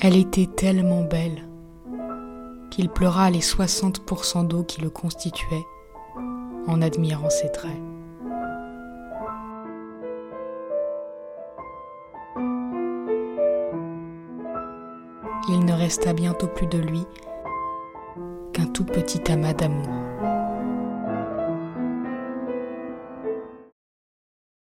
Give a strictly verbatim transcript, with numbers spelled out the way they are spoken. Elle était tellement belle qu'il pleura les soixante pour cent d'eau qui le constituait en admirant ses traits. Il ne resta bientôt plus de lui qu'un tout petit amas d'amour.